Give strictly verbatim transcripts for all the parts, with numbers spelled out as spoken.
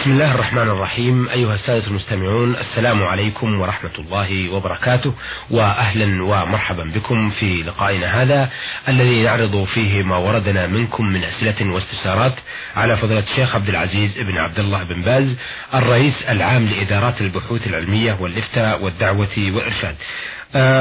بسم الله الرحمن الرحيم. أيها السادة المستمعون، السلام عليكم ورحمة الله وبركاته، وأهلا ومرحبا بكم في لقائنا هذا الذي نعرض فيه ما وردنا منكم من أسئلة واستفسارات على فضيلة الشيخ عبد العزيز بن عبد الله بن باز الرئيس العام لإدارات البحوث العلمية والإفتاء والدعوة والإرشاد.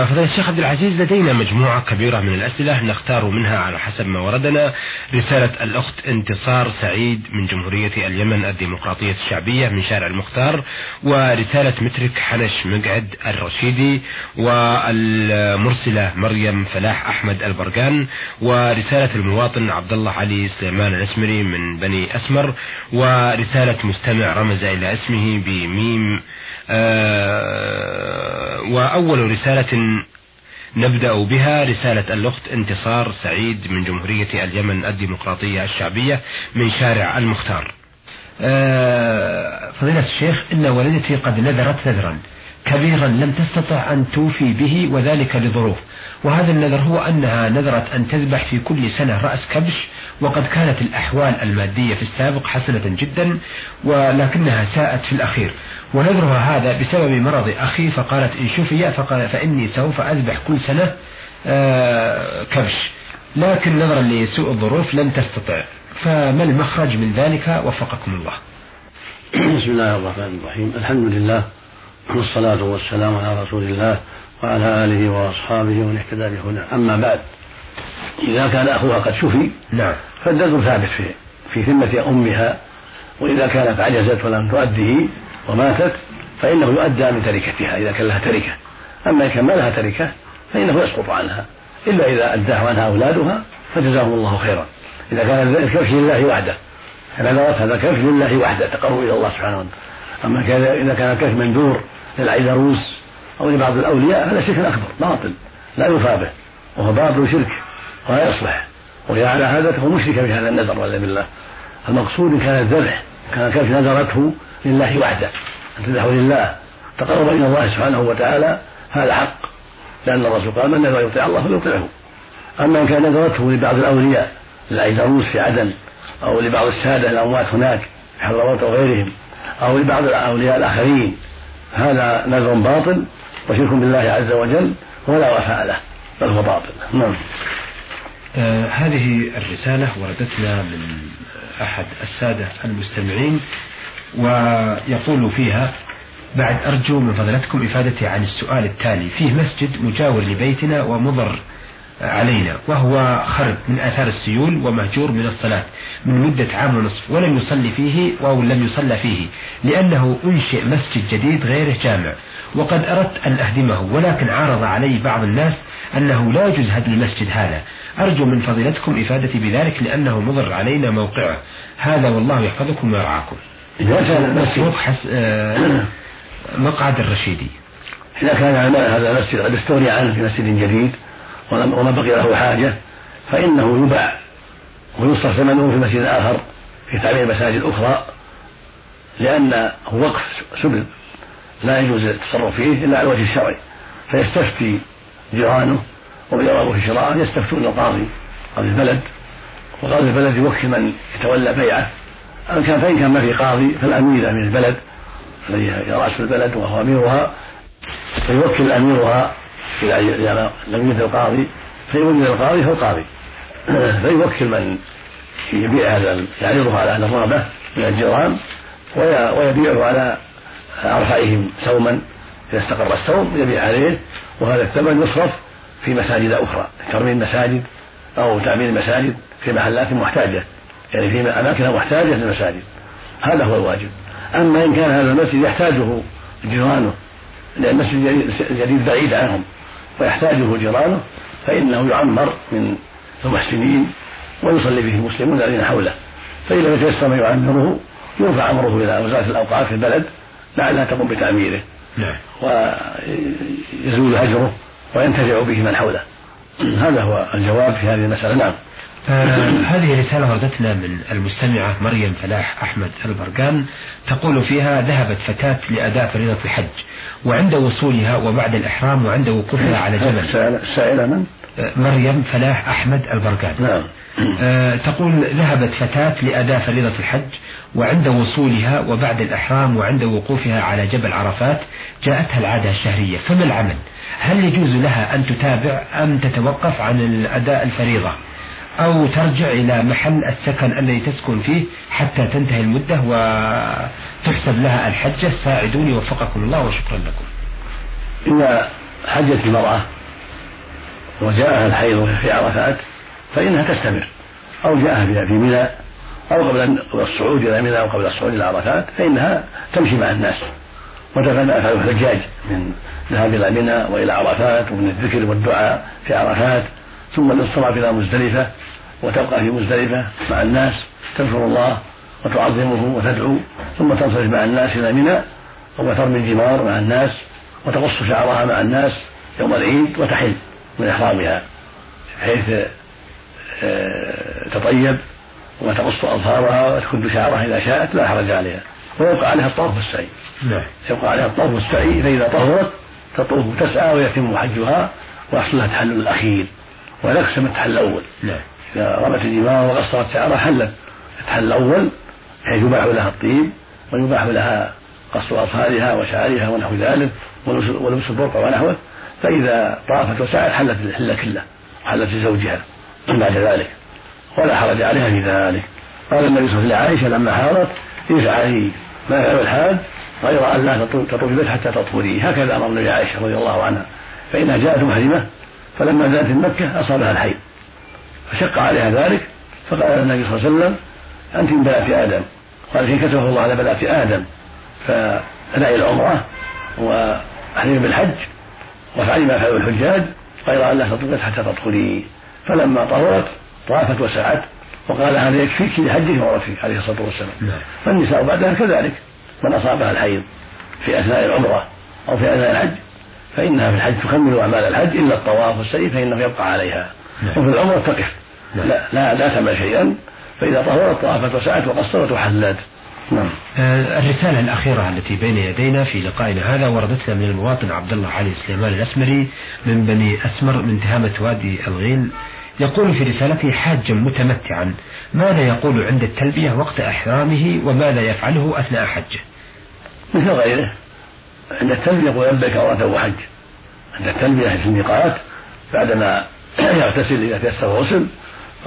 فضيلة الشيخ عبد العزيز، لدينا مجموعة كبيرة من الأسئلة نختار منها على حسب ما وردنا رسالة الأخت انتصار سعيد من جمهورية اليمن الديمقراطية الشعبية من شارع المختار، ورسالة مترك حنش مقعد الرشيدي، والمرسلة مريم فلاح أحمد البرقان، ورسالة المواطن عبد الله علي سلمان الاسمري من بني أسمر، ورسالة مستمع رمز إلى اسمه بميم. أه وأول رسالة نبدأ بها رسالة الأخت انتصار سعيد من جمهورية اليمن الديمقراطية الشعبية من شارع المختار. أه فضيلة الشيخ، إن والدتي قد نذرت نذرا كبيرا لم تستطع أن توفي به، وذلك لظروف، وهذا النذر هو أنها نذرت أن تذبح في كل سنة رأس كبش، وقد كانت الأحوال المادية في السابق حسنة جدا ولكنها ساءت في الأخير، ونذرها هذا بسبب مرض أخي، فقالت إن شفي فإني سوف أذبح كل سنة كبش، لكن نظرا لسوء الظروف لن تستطع، فما المخرج من ذلك وفقكم الله؟ بسم الله الرحمن الرحيم، الحمد لله والصلاة والسلام على رسول الله وعلى آله وأصحابه ومن اهتدى بهداه، أما بعد، إذا كان أخوها قد شفي فالنذر ثابت في في ذمة أمها، وإذا كانت عجزت ولم تؤديه وماتت فإنه يؤدى من تركتها إذا كان لها تركة، أما إذا كان ما لها تركة فإنه يسقط عنها، إلا إذا أداه عنها أولادها فجزاهم الله خيرا، إذا كان الكفش لله وحده، فنذرت هذا كفش لله وحده تقرب إلى الله سبحانه وتعالى، أما إذا كان كفش منذور للعيدروس أو لبعض الأولياء هذا شرك أكبر باطل لا يوفى به، وهو باطل شرك ولا يصلح، وهي على هذا تكون مشركة بهذا النذر والعياذ بالله. المقصود إن كان الذبح كان كفش نذرته لله وحده أن تذبح لله تقرب إلى الله سبحانه وتعالى، هذا حق، لأن الرسول قال من نذر يطيع الله فليطيعه. أما إن كان نذرته لبعض الأولياء للعيدروس في عدن، أو لبعض السادة الأموات هناك في حضرات وغيرهم، أو لبعض الأولياء الآخرين، هذا نذر باطل وشرك بالله عز وجل ولا وفاء له، بل هو باطل. نعم. آه هذه الرسالة وردتنا من أحد السادة المستمعين، ويقول فيها: بعد أرجو من فضلتكم إفادتي عن السؤال التالي. فيه مسجد مجاور لبيتنا ومضر علينا، وهو خرب من آثار السيول ومهجور من الصلاة من مدة عام ونصف، ولم يصلي فيه أو لم يصلى فيه لأنه أنشئ مسجد جديد غير جامع، وقد أردت أن أهدمه، ولكن عارض علي بعض الناس أنه لا يجوز هدم المسجد هذا. أرجو من فضيلتكم إفادتي بذلك لأنه مضر علينا موقعه هذا، والله يحفظكم ويرعاكم. مسجد مقعد الرشيدي، إذا كان هذا المسجد قد استولي عنه في مسجد جديد وما بقي له حاجة فإنه يباع ويصرف ثمنه في مسجد آخر في تعمير مساجد أخرى، لأنه وقف سبل لا يجوز التصرف فيه إلا على وجه الشرعي، فيستفتي جيرانه وبيرابه شراءه، يستفتون القاضي قاضي البلد، وقاضي البلد يوكل من يتولى بيعه، فإن كان ما في قاضي فالأمير أمير البلد الذي رأس البلد وهو أميرها، فيوكل أميرها إذا لم يجد القاضي فيوجد القاضي هو القاضي، فيوكل من يبيع هذا يعرضه على نصابه من الجيران ويبيعه على أرفعهم سوما، إذا استقر السوم يبيع عليه، وهذا الثمن يصرف في مساجد أخرى، ترميم مساجد أو تعمير مساجد في محلات محتاجة، يعني في أماكن محتاجة للمساجد، هذا هو الواجب. أما إن كان هذا المسجد يحتاجه جيرانه، لأن المسجد الجديد بعيد عنهم ويحتاجه جيرانه، فإنه يعمر من المحسنين ويصلي به المسلمون الذين حوله، فإذا لم يتيسر ما يعمره يرفع أمره إلى وزارة الأوقاف في البلد لعلها تقوم بتعميره ويزول هجره وينتفع به من حوله، هذا هو الجواب في هذه المسألة. نعم. هذه رسالة وردتنا من المستمعة مريم فلاح أحمد البرقان، تقول فيها: ذهبت فتاة لأداء فريضة الحج، وعند وصولها وبعد الإحرام وعند وقوفها على جبل سائلة من؟ مريم فلاح أحمد البرقان. نعم. تقول: ذهبت فتاة لأداء فريضة الحج وعند وصولها وبعد الإحرام وعند وقوفها على جبل عرفات جاءتها العادة الشهرية، فما العمل؟ هل يجوز لها أن تتابع أم تتوقف عن الأداء الفريضة أو ترجع إلى محل السكن الذي تسكن فيه حتى تنتهي المدة وتحسب لها الحجة؟ ساعدوني وفقكم الله وشكرا لكم. إن حجة المرأة وجاءها الحيض في عرفات فإنها تستمر، أو جاءها في منى أو قبل الصعود إلى منى أو قبل الصعود إلى عرفات فإنها تمشي مع الناس، وتفعل أفعال الحجاج من ذهاب إلى منى وإلى عرفات ومن الذكر والدعاء في عرفات، ثم الانصراف إلى مزدلفة وتبقى في مزدلفة مع الناس تذكر الله وتعظمه وتدعو، ثم تنصرف مع الناس إلى منى وترمي الجمار مع الناس وتقص شعرها مع الناس يوم العيد وتحل من إحرامها حيث تطيب وتقص أظهارها وتكد شعرها إذا شاءت لا حرج عليها، ويوقع عليها الطواف والسعي. نعم. يوقع عليها الطواف والسعي، فإذا طهرت تطوف تسعى ويتم حجها ويحصل لها التحلل الأخير ولا يقسم التحلل الأول. نعم. إذا رمت الإمام وقصرت شعرها حلت التحلل الأول، حيث يباح لها الطيب ويباح لها قص أظهارها وشعرها ونحو ذلك ولبس البرقع ونحوه، فإذا طافت وسعت حلت الحلة كلها وحلت لزوجها بعد ذلك ولا حرج عليها في ذلك. قال النبي صلى الله عليه وسلم لما حارت افعلي ما يفعل الحاج غير ان لا تطوفي حتى تطهري، هكذا امر النبي عائشه رضي الله عنها، فانها جاءت محرمه فلما ذات مكه اصابها الحيض فشق عليها ذلك، فقال النبي صلى الله عليه وسلم انت من بنات ادم، قال فان كتبه الله على بنات ادم فادعي العمره واحرمي بالحج وافعلي ما يفعله الحجاج غير ان لا تطوفي حتى تطهري. فلما طهرت طافت وسعت وقال هذا يكفيك لحجك وعمرتك عليه الصلاه والسلام. فالنساء بعدها كذلك، من اصابها الحيض في اثناء العمره او في اثناء الحج فانها في الحج تكمل اعمال الحج الا الطواف والسعي فانه يبقى عليها، وفي العمره تقف لا لا, لا تعمل شيئا، فاذا طهرت طافت وسعت وقصرت وحلت. نعم. الرسالة الأخيرة التي بين يدينا في لقائنا هذا وردتنا من المواطن عبد الله علي سلمان الاسمري من بني أسمر من تهامة وادي الغيل، يقول في رسالته حاجا متمتعا ماذا يقول عند التلبية وقت إحرامه وماذا يفعله أثناء حجه؟ مثل غيره، عند التلبية يقول لبيك عمرة وحج، عند التلبية في الميقات بعدما يغتسل إذا تيسر الغسل،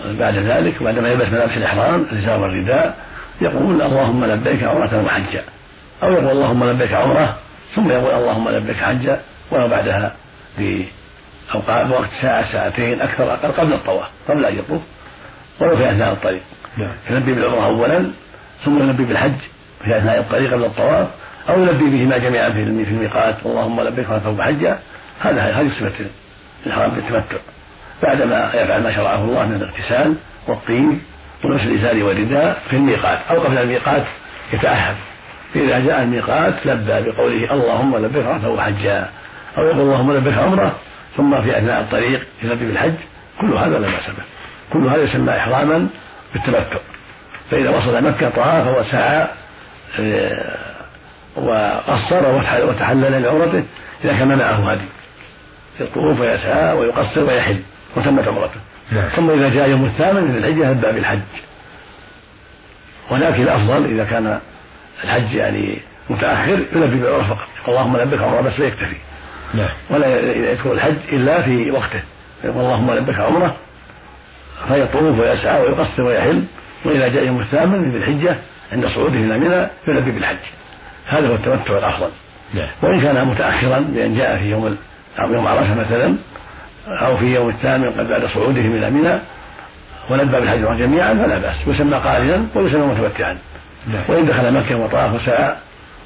بعد ذلك بعدما يلبس ملابس الإحرام الإزار والرداء يقول اللهم لبيك عمرة وحجة، أو يقول اللهم لبيك عمرة ثم يقول اللهم لبيك حجة، ولو بعدها بوقت ساعة ساعتين أكثر أقل قبل الطواف قبل أن يطوف ولو في أثناء الطريق. يلبي بالعمرة أولا ثم يلبي بالحج في أثناء الطريق قبل الطواف، أو يلبي بهما جميعا في الميقات اللهم لبيك عمرة وحجة. هذا هذه صفة الإحرام بالتمتع، بعدما يفعل ما شرعه الله من الاغتسال والطيب ولبس الإزار والرداء في الميقات أو قبل الميقات يتأهب، فإذا جاء الميقات لبى بقوله اللهم لبيك عمرة وحجة، أو يقول اللهم لبيك عمرة ثم في أثناء الطريق يلبي بالحج. كل هذا لا بأس به، كل هذا يسمى إحراما بالتمتع. فإذا وصل مكة طاف وسعى وقصر وتحلل لعمرته إذا كان معه هدي يطوف ويسعى ويقصر ويحل وتمت عمرته. ثم إذا جاء يوم الثامن من الحج هبى بالحج، ولكن الأفضل إذا كان الحج يعني متأخر يلبي بالعمرة فقط، اللهم لبيك عمرة بس لا يكتفي. لا. ولا يدخل الحج إلا في وقته، يقول اللهم لبيك عمرة فيطوف ويسعى ويقصر ويحل، وإذا جاء يوم الثامن من الحجة عند صعوده إلى منى يلبي بالحج. هذا هو التمتع الأفضل. لا. وإن كان متأخرا لأن جاء في يوم يوم عرفة مثلا أو في يوم الثامن قد بعد صعودهم إلى منى ولبى بالحج جميعا فلا بأس، يسمى قارنا ويسمى متمتعا. وإن دخل مكة وطاف وسعى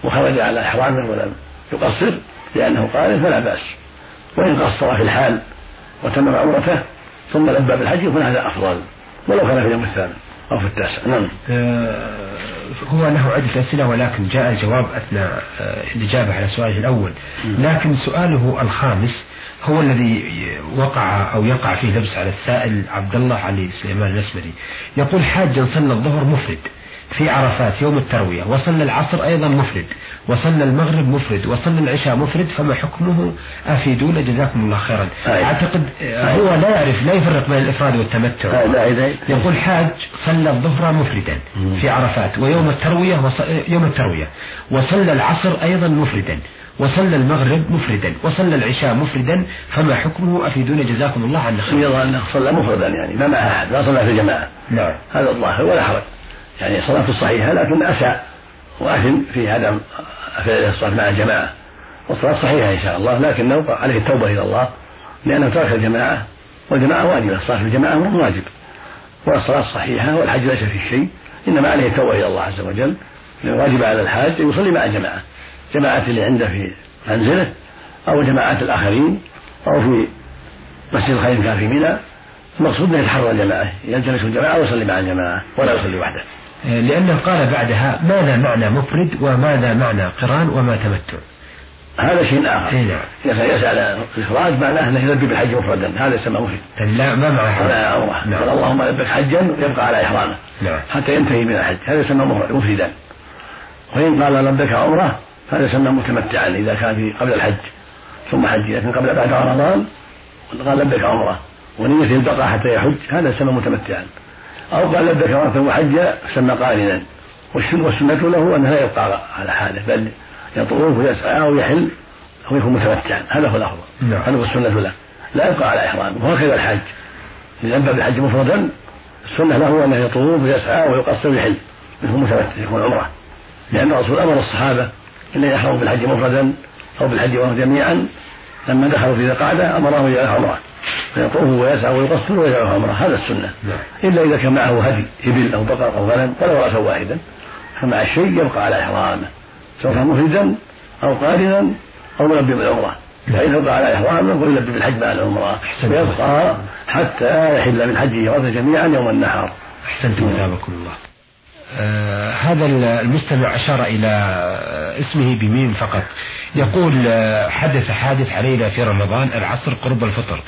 وخرج على إحرامه ولم يقصر لأنه قارن فلا بأس، وإن قصر في الحال وتمم عمرته ثم لبى بالحج فهذا أفضل ولو كان في اليوم الثامن أو في التاسع. نعم. هو له عدة أسئلة ولكن جاء الجواب أثناء الإجابة على سؤاله الأول، لكن سؤاله الخامس هو الذي وقع أو يقع فيه لبس على السائل عبد الله علي سلمان الاسمري. يقول حاجا صلى الظهر مفرد في عرفات يوم التروية، وصلى العصر أيضا مفرد، وصلى المغرب مفرد، وصلى العشاء مفرد، فما حكمه؟ أفيدونا جزاكم الله خيرا. آه. أعتقد آه. هو لا يعرف، لا يفرق بين الإفراد والتمتع. آه. يقول حاج صلى الظهر مفردا في عرفات ويوم التروية وص... يوم التروية وصلى العصر أيضا مفردا، وصلى المغرب مفردا، وصلى العشاء مفردا، فما حكمه؟ أفيدونا جزاكم الله عن الخير. يظهر أنه صلى مفردا يعني ما مع أحد، لا صلى في جماعة. نعم. هذا الله ولا حرج. يعني صلاة الصحيحة، لكن أساء وأثم في عدم في الصلاة مع الجماعة، والصلاة صحيحة إن شاء الله، لكنه عليه التوبة إلى الله لأنه ترك الجماعة، والجماعة واجبة، الصلاة في الجماعة أمر واجب، والصلاة صحيحة، والحج ليس فيه شيء، إنما عليه التوبة إلى الله عز وجل، الواجب على الحاج يصلي مع الجماعة، جماعة اللي عنده في منزله أو جماعات الآخرين أو في مسجد الخير كان في منى. المقصود أن يتحرى الجماعة، يلتمس الجماعة ويصلي مع الجماعة ولا يصلي وحده، لأنه قال بعدها ماذا معنى مفرد وماذا معنى قران وما تمتع، هذا شيء آخر. إيه نعم. يسأل الإفراد معناه أنه يلبي بالحج مفردا، هذا يسمى مفرد. لا ما معنى حرام. نعم. اللهم لبك حجا يبقى على إحرامه. نعم. حتى ينتهي من الحج، هذا يسمى مفردا. وإن قال لبك عمره هذا يسمى متمتعا إذا كان قبل الحج ثم حج، لكن قبل بعد رمضان قال لبك عمره ونية يبقى حتى يحج، هذا سمى متمتعا، أو قال لبيك عمرة وحجة سمى قارنا. والسنة له أنه لا يبقى على حاله بل يطوف ويسعى ويحل ويكون متمتعا، هذا هو الأفضل، هذا هو السنة له، لا يبقى على إحرامه. وهكذا الحج إذا لبى بالحج مفردا السنة له أنه يطوف ويسعى ويقصر ويحل ويكون متمتعا، يكون عمره، لأن الرسول أمر الصحابة أن يحرموا بالحج مفردا أو بالحج وهم جميعا، لما دخلوا في ذي القعدة أمرهم إلى عمره فيطوفه ويسعى ويقصر ويجعله عمره، هذا السنة. لا. إلا إذا كان معه هدي إبل أو بقر أو غنم ولو رأسا واحدا، فمع الشيء يبقى على إحرامه سواء مفردا أو قارنا أو يلبي بالعمره، فإن يبقى على إحرامه ويلبي بالحج مع العمره ويبقى حتى يحل من حجه وعمره جميعا يوم النحر. أحسنتم أثابكم الله. آه هذا المستمع أشار إلى آه اسمه بميم فقط، يقول آه حدث حادث علينا في رمضان العصر قرب الفطر،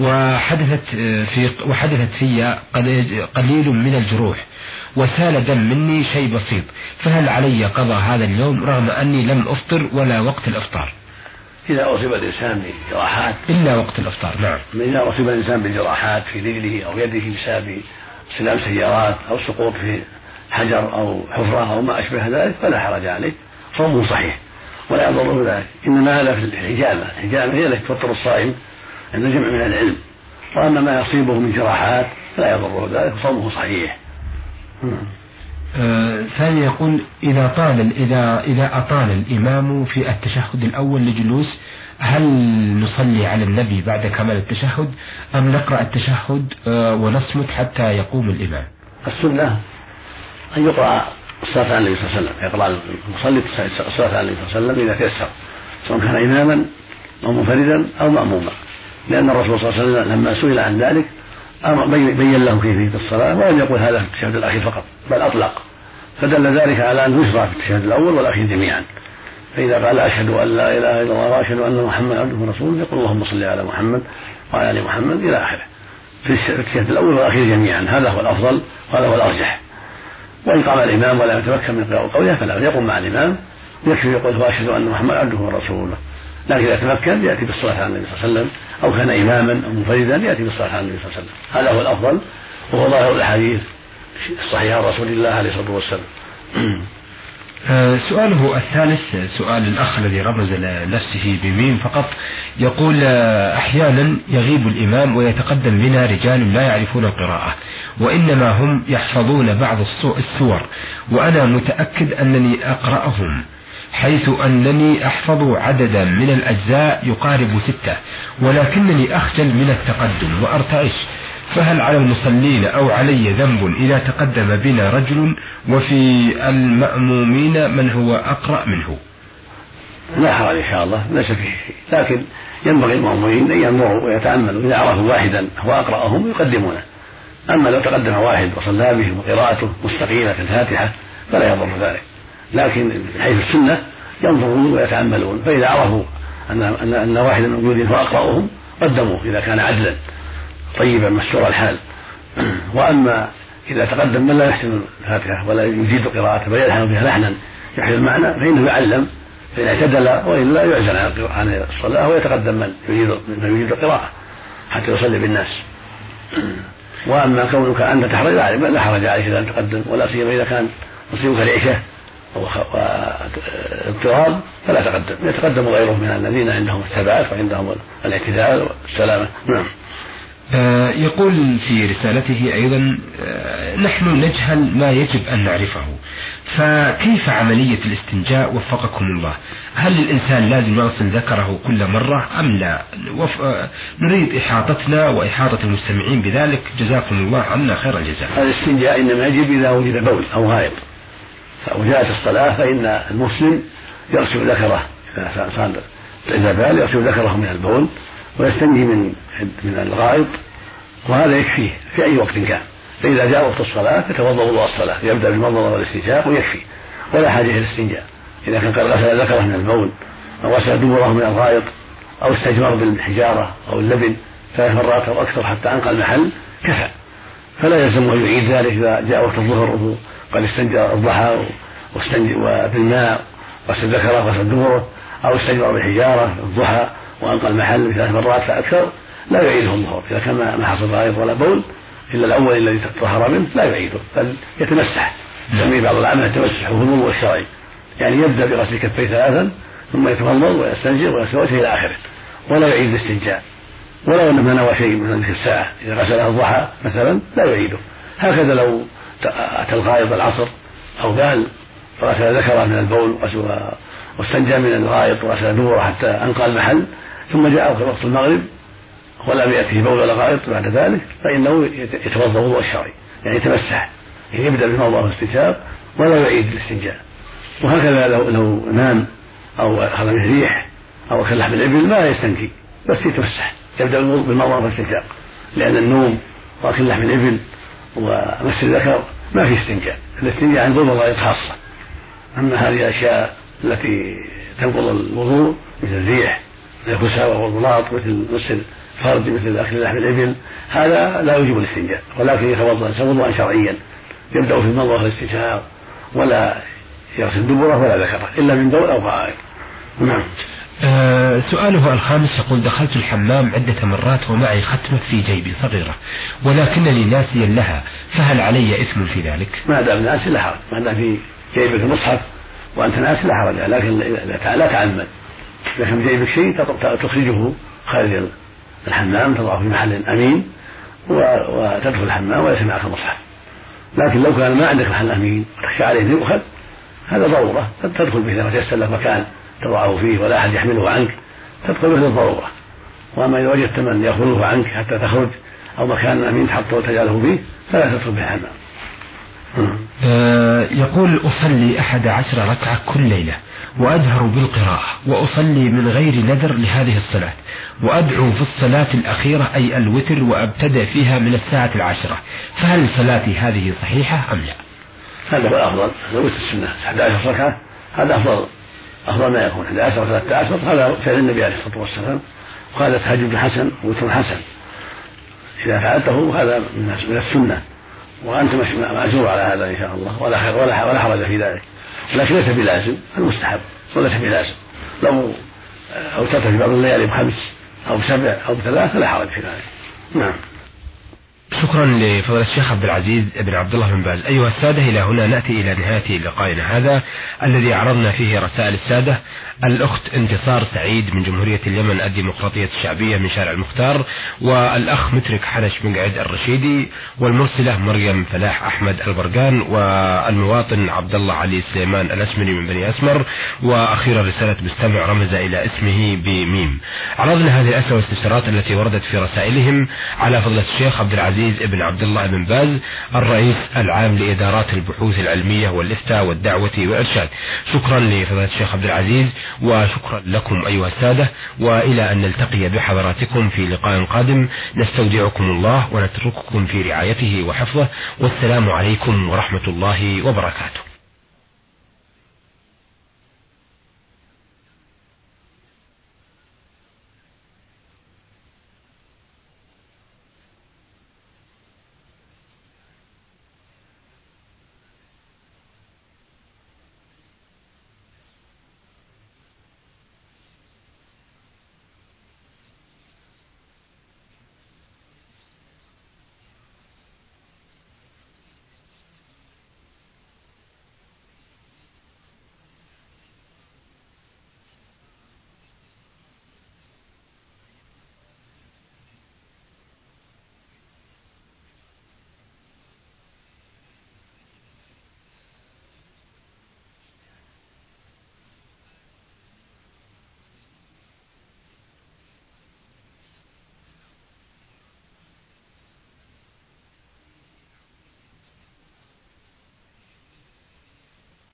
وحدثت آه في وحدثت في قليل من الجروح وسال دم مني شيء بسيط، فهل علي قضاء هذا اليوم رغم أني لم أفطر ولا وقت الإفطار؟ إذا أصيب الإنسان بجراحات إلا وقت الإفطار. نعم. إذا أصيب الإنسان بجراحات في رجله أو يده بسبب سلام سيارات أو سقوط في حجر أو حفرة أو ما أشبه ذلك فلا حرج عليه، صومه صحيح ولا يضره ذلك، إنما هذا في الحجامة، الحجامة هي التي تفطر الصائم عند جمع من العلم، وأما ما يصيبه من جراحات لا يضره ذلك، صومه صحيح. آه ثاني يقول إذا طال إذا إذا أطال الإمام في التشهد الأول لجلوس، هل نصلي على النبي بعد كمال التشهد أم نقرأ التشهد آه ونصمت حتى يقوم الإمام؟ السنة أن يقرأ الصلاة على النبي صلى الله عليه وسلم، يقرأ المصلي الصلاة على النبي صلى الله عليه وسلم إذا تيسر، سواء كان إماما أو منفردا أو مأموما، لأن الرسول صلى الله عليه وسلم لما سئل عن ذلك بين له كيفية الصلاة، ولم يقل هذا في التشهد الأخير فقط بل أطلق، فدل ذلك على أنه يشرع في التشهد الأول والأخير جميعا، فإذا قال أشهد أن لا إله إلا الله وأشهد أن محمدا عبده ورسوله يقول اللهم صل على محمد وعلى آل محمد إلى آخره في التشهد الأول والأخير جميعا، هذا هو الأفضل وهذا هو الأرجح. وإن قام الإمام ولا يتمكن من قراءة قوله فلا يقوم مع الإمام، يكفي يقول وأشهد أن محمدا عبده ورسوله، لكن إذا تمكن يأتي بالصلاة على النبي صلى الله عليه وسلم، أو كان إماما أو منفردا يأتي بالصلاة على النبي صلى الله عليه وسلم، هذا هو الأفضل وهو ظاهر الحديث الصحيح عن رسول الله عليه الصلاة والسلام. سؤاله الثالث سؤال الأخ الذي رمز لنفسه بميم فقط، يقول أحيانا يغيب الإمام ويتقدم بنا رجال لا يعرفون القراءة، وإنما هم يحفظون بعض السور، وأنا متأكد أنني أقرأهم حيث أنني أحفظ عددا من الأجزاء يقارب ستة، ولكنني أخجل من التقدم وأرتعش، فهل على المصلين أو علي ذنب إذا تقدم بنا رجل وفي المأمومين من هو أقرأ منه؟ لا حرج إن شاء الله، لا شك فيه، لكن ينبغي المأمومين أن ينظروا ويتأملوا، إذا عرفوا واحدا هو أقرأهم يقدمونه، أما لو تقدم واحد وصلى به وقراءته مستقيمة الفاتحة فلا يضر ذلك، لكن من حيث السنة ينظرون ويتأملون، فإذا عرفوا أن أن واحدا موجود هو أقرأهم قدموه إذا كان عدلا طيبا مشهور الحال، وأما إذا تقدم من لا يحسن الفاتحة ولا يجيد قراءته بل يلحن فيها لحنا يحيي المعنى فإنه يعلم، فإن اعتدل وإلا يعزل عن الصلاة ويتقدم من يجيد القراءة حتى يصلي بالناس. وأما كونك أنت تحرج لا حرج عليك إذا تقدم، ولا سيما إذا كان نصيبك العشاء واضطراب فلا تقدم، يتقدم غيرهم من الذين عندهم الثبات وعندهم الاعتدال والسلامة. نعم. يقول في رسالته أيضا نحن نجهل ما يجب أن نعرفه، فكيف عملية الاستنجاء وفقكم الله؟ هل الإنسان لازم يغسل ذكره كل مرة أم لا؟ نريد إحاطتنا وإحاطة المستمعين بذلك، جزاكم الله عنا خير الجزاء. الاستنجاء إنما يجب إذا وجد بول أو غائط وجاءت الصلاة، فإن المسلم يغسل ذكره إذا صار الزبال يغسل ذكره من البول ويستنجي من من الغائط، وهذا يكفيه في أي وقت كان. فإذا جاء وقت الصلاة يتوضأ وضوء الصلاة، يبدأ بالمضمضة والاستنجاء ويكفي، ولا حاجة إلى الاستنجاء. إذا كان قد غسل ذكره من البول أو غسل دبره من الغائط أو استجمر بالحجارة أو اللبن ثلاث مرات أو أكثر حتى أنقى المحل كفى، فلا يلزم أن يعيد ذلك إذا جاء وقت الظهر قد استنجى الضحى وبالماء غسل ذكره وغسل دبره أو استجمر بالحجارة الضحى وأنقى المحل بثلاث مرات فأكثر، لا يعيده الظهر إذا كان ما حصل غائط ولا بول إلا الأول الذي تطهر منه لا يعيده، بل يتمسح. يسميه بعض العامة التمسح وهو الوضوء الشرعي، يعني يبدأ بغسل كفيه ثلاثا ثم يتمضمض ويستنجر ويغسل وجهه إلى آخره، ولا يعيد الاستنجاء ولو أنه ما نوى شيء من تلك الساعة. إذا غسله الضحى مثلا لا يعيده. هكذا لو أتى الغائط العصر أو بال فغسل ذكره من البول واستنجى من الغائط وغسل دوره حتى أنقى المحل، ثم جاء وقت المغرب ولم يأتيه بول ولا غائط بعد ذلك، فإنه يتوضأ وضوء الشرعي، يعني يتمسح، يعني يبدأ بموضع الاستنجاء ولا يعيد الاستنجاء. وهكذا لو, لو نام أو أخذ منه ريح أو أكل لحم الإبل ما يستنجي بس يتمسح، يبدأ بالموضع الاستنجاء، لأن النوم وأكل لحم الإبل ومس الذكر ما في استنجاء. الاستنجاء عند الوضوء خاصة، أما هذه الأشياء التي تنقض الوضوء مثل الريح الكساوة والبلاط مثل مس فرد مثل أكل لحم الإبل هذا لا يجب الاستنجاء، ولكن يتوضأ وضوءا شرعيا يبدأ في المضمضة والاستنجاء ولا يغسل دبره ولا ذكره إلا من بول أو غائط. نعم. آه سؤاله الخامس يقول دخلت الحمام عدة مرات ومعي ختمة في جيبي صغيرة ولكنني ناسيا لها، فهل علي إثم في ذلك؟ ما دام ناسي لا حرج، ما دام في جيبك المصحف وأنت ناسي لا حرج، لكن لا تعمد. إذا كان في جيبك شيء تخرجه خارج الحمام تضعه في محل أمين وتدخل الحمام وليس معك مصحف، لكن لو كان ما عندك محل أمين تخشى عليه يؤخذ هذا ضرورة تدخل به، لما تيسر لك مكان تضعه فيه ولا أحد يحمله عنك تدخل به الضرورة. وأما إذا وجدت من يأخذه عنك حتى تخرج أو مكان أمين تحطه وتجعله فيه فلا تدخل به الحمام. أه يقول أصلي أحد عشر ركعة كل ليلة وأجهر بالقراءة وأصلي من غير نذر لهذه الصلاة وأدعو في الصلاة الأخيرة أي الوتر وأبتدأ فيها من الساعة العاشرة، فهل صلاتي هذه صحيحة أم لا؟ هذا هو الأفضل، هذا وتر السنة إحدى عشرة ركعة، هذا أفضل أفضل ما يكون إحدى عشرة ثلاثة عشر، هذا فعل النبي عليه الصلاة والسلام، وهذا تهجد حسن وتر حسن إذا فعلته هذا من السنة، وأنت مأجور على هذا إن شاء الله، ولا خير ولا حرج في ذلك، لكن ليس بلازم، المستحب وليس بلازم. لو أوترت في بعض الليالي بخمس أو سبع أو ثلاث لا حرج في ذلك. نعم. شكرا لفضيلة الشيخ عبد العزيز بن عبد الله بن باز. أيها السادة، إلى هنا نأتي إلى نهاية لقائنا هذا الذي عرضنا فيه رسائل السادة. الأخت انتصار سعيد من جمهورية اليمن الديمقراطية الشعبية من شارع المختار، والأخ مترك حنش من قعد الرشيدي، والمرسلة مريم فلاح أحمد البرقان، والمواطن عبد الله علي سلمان الاسمري من بني أسمر، وأخيرا رسالة مستمع رمز إلى اسمه بميم. عرضنا هذه الأسئلة والاستفسارات التي وردت في رسائلهم على فضيلة الشيخ عبد العزيز ابن عبد الله بن باز الرئيس العام لإدارات البحوث العلمية والإفتاء والدعوة والإرشاد. شكرا لفضيلة الشيخ عبد العزيز، وشكرا لكم أيها السادة، وإلى أن نلتقي بحضراتكم في لقاء قادم نستودعكم الله ونترككم في رعايته وحفظه، والسلام عليكم ورحمة الله وبركاته.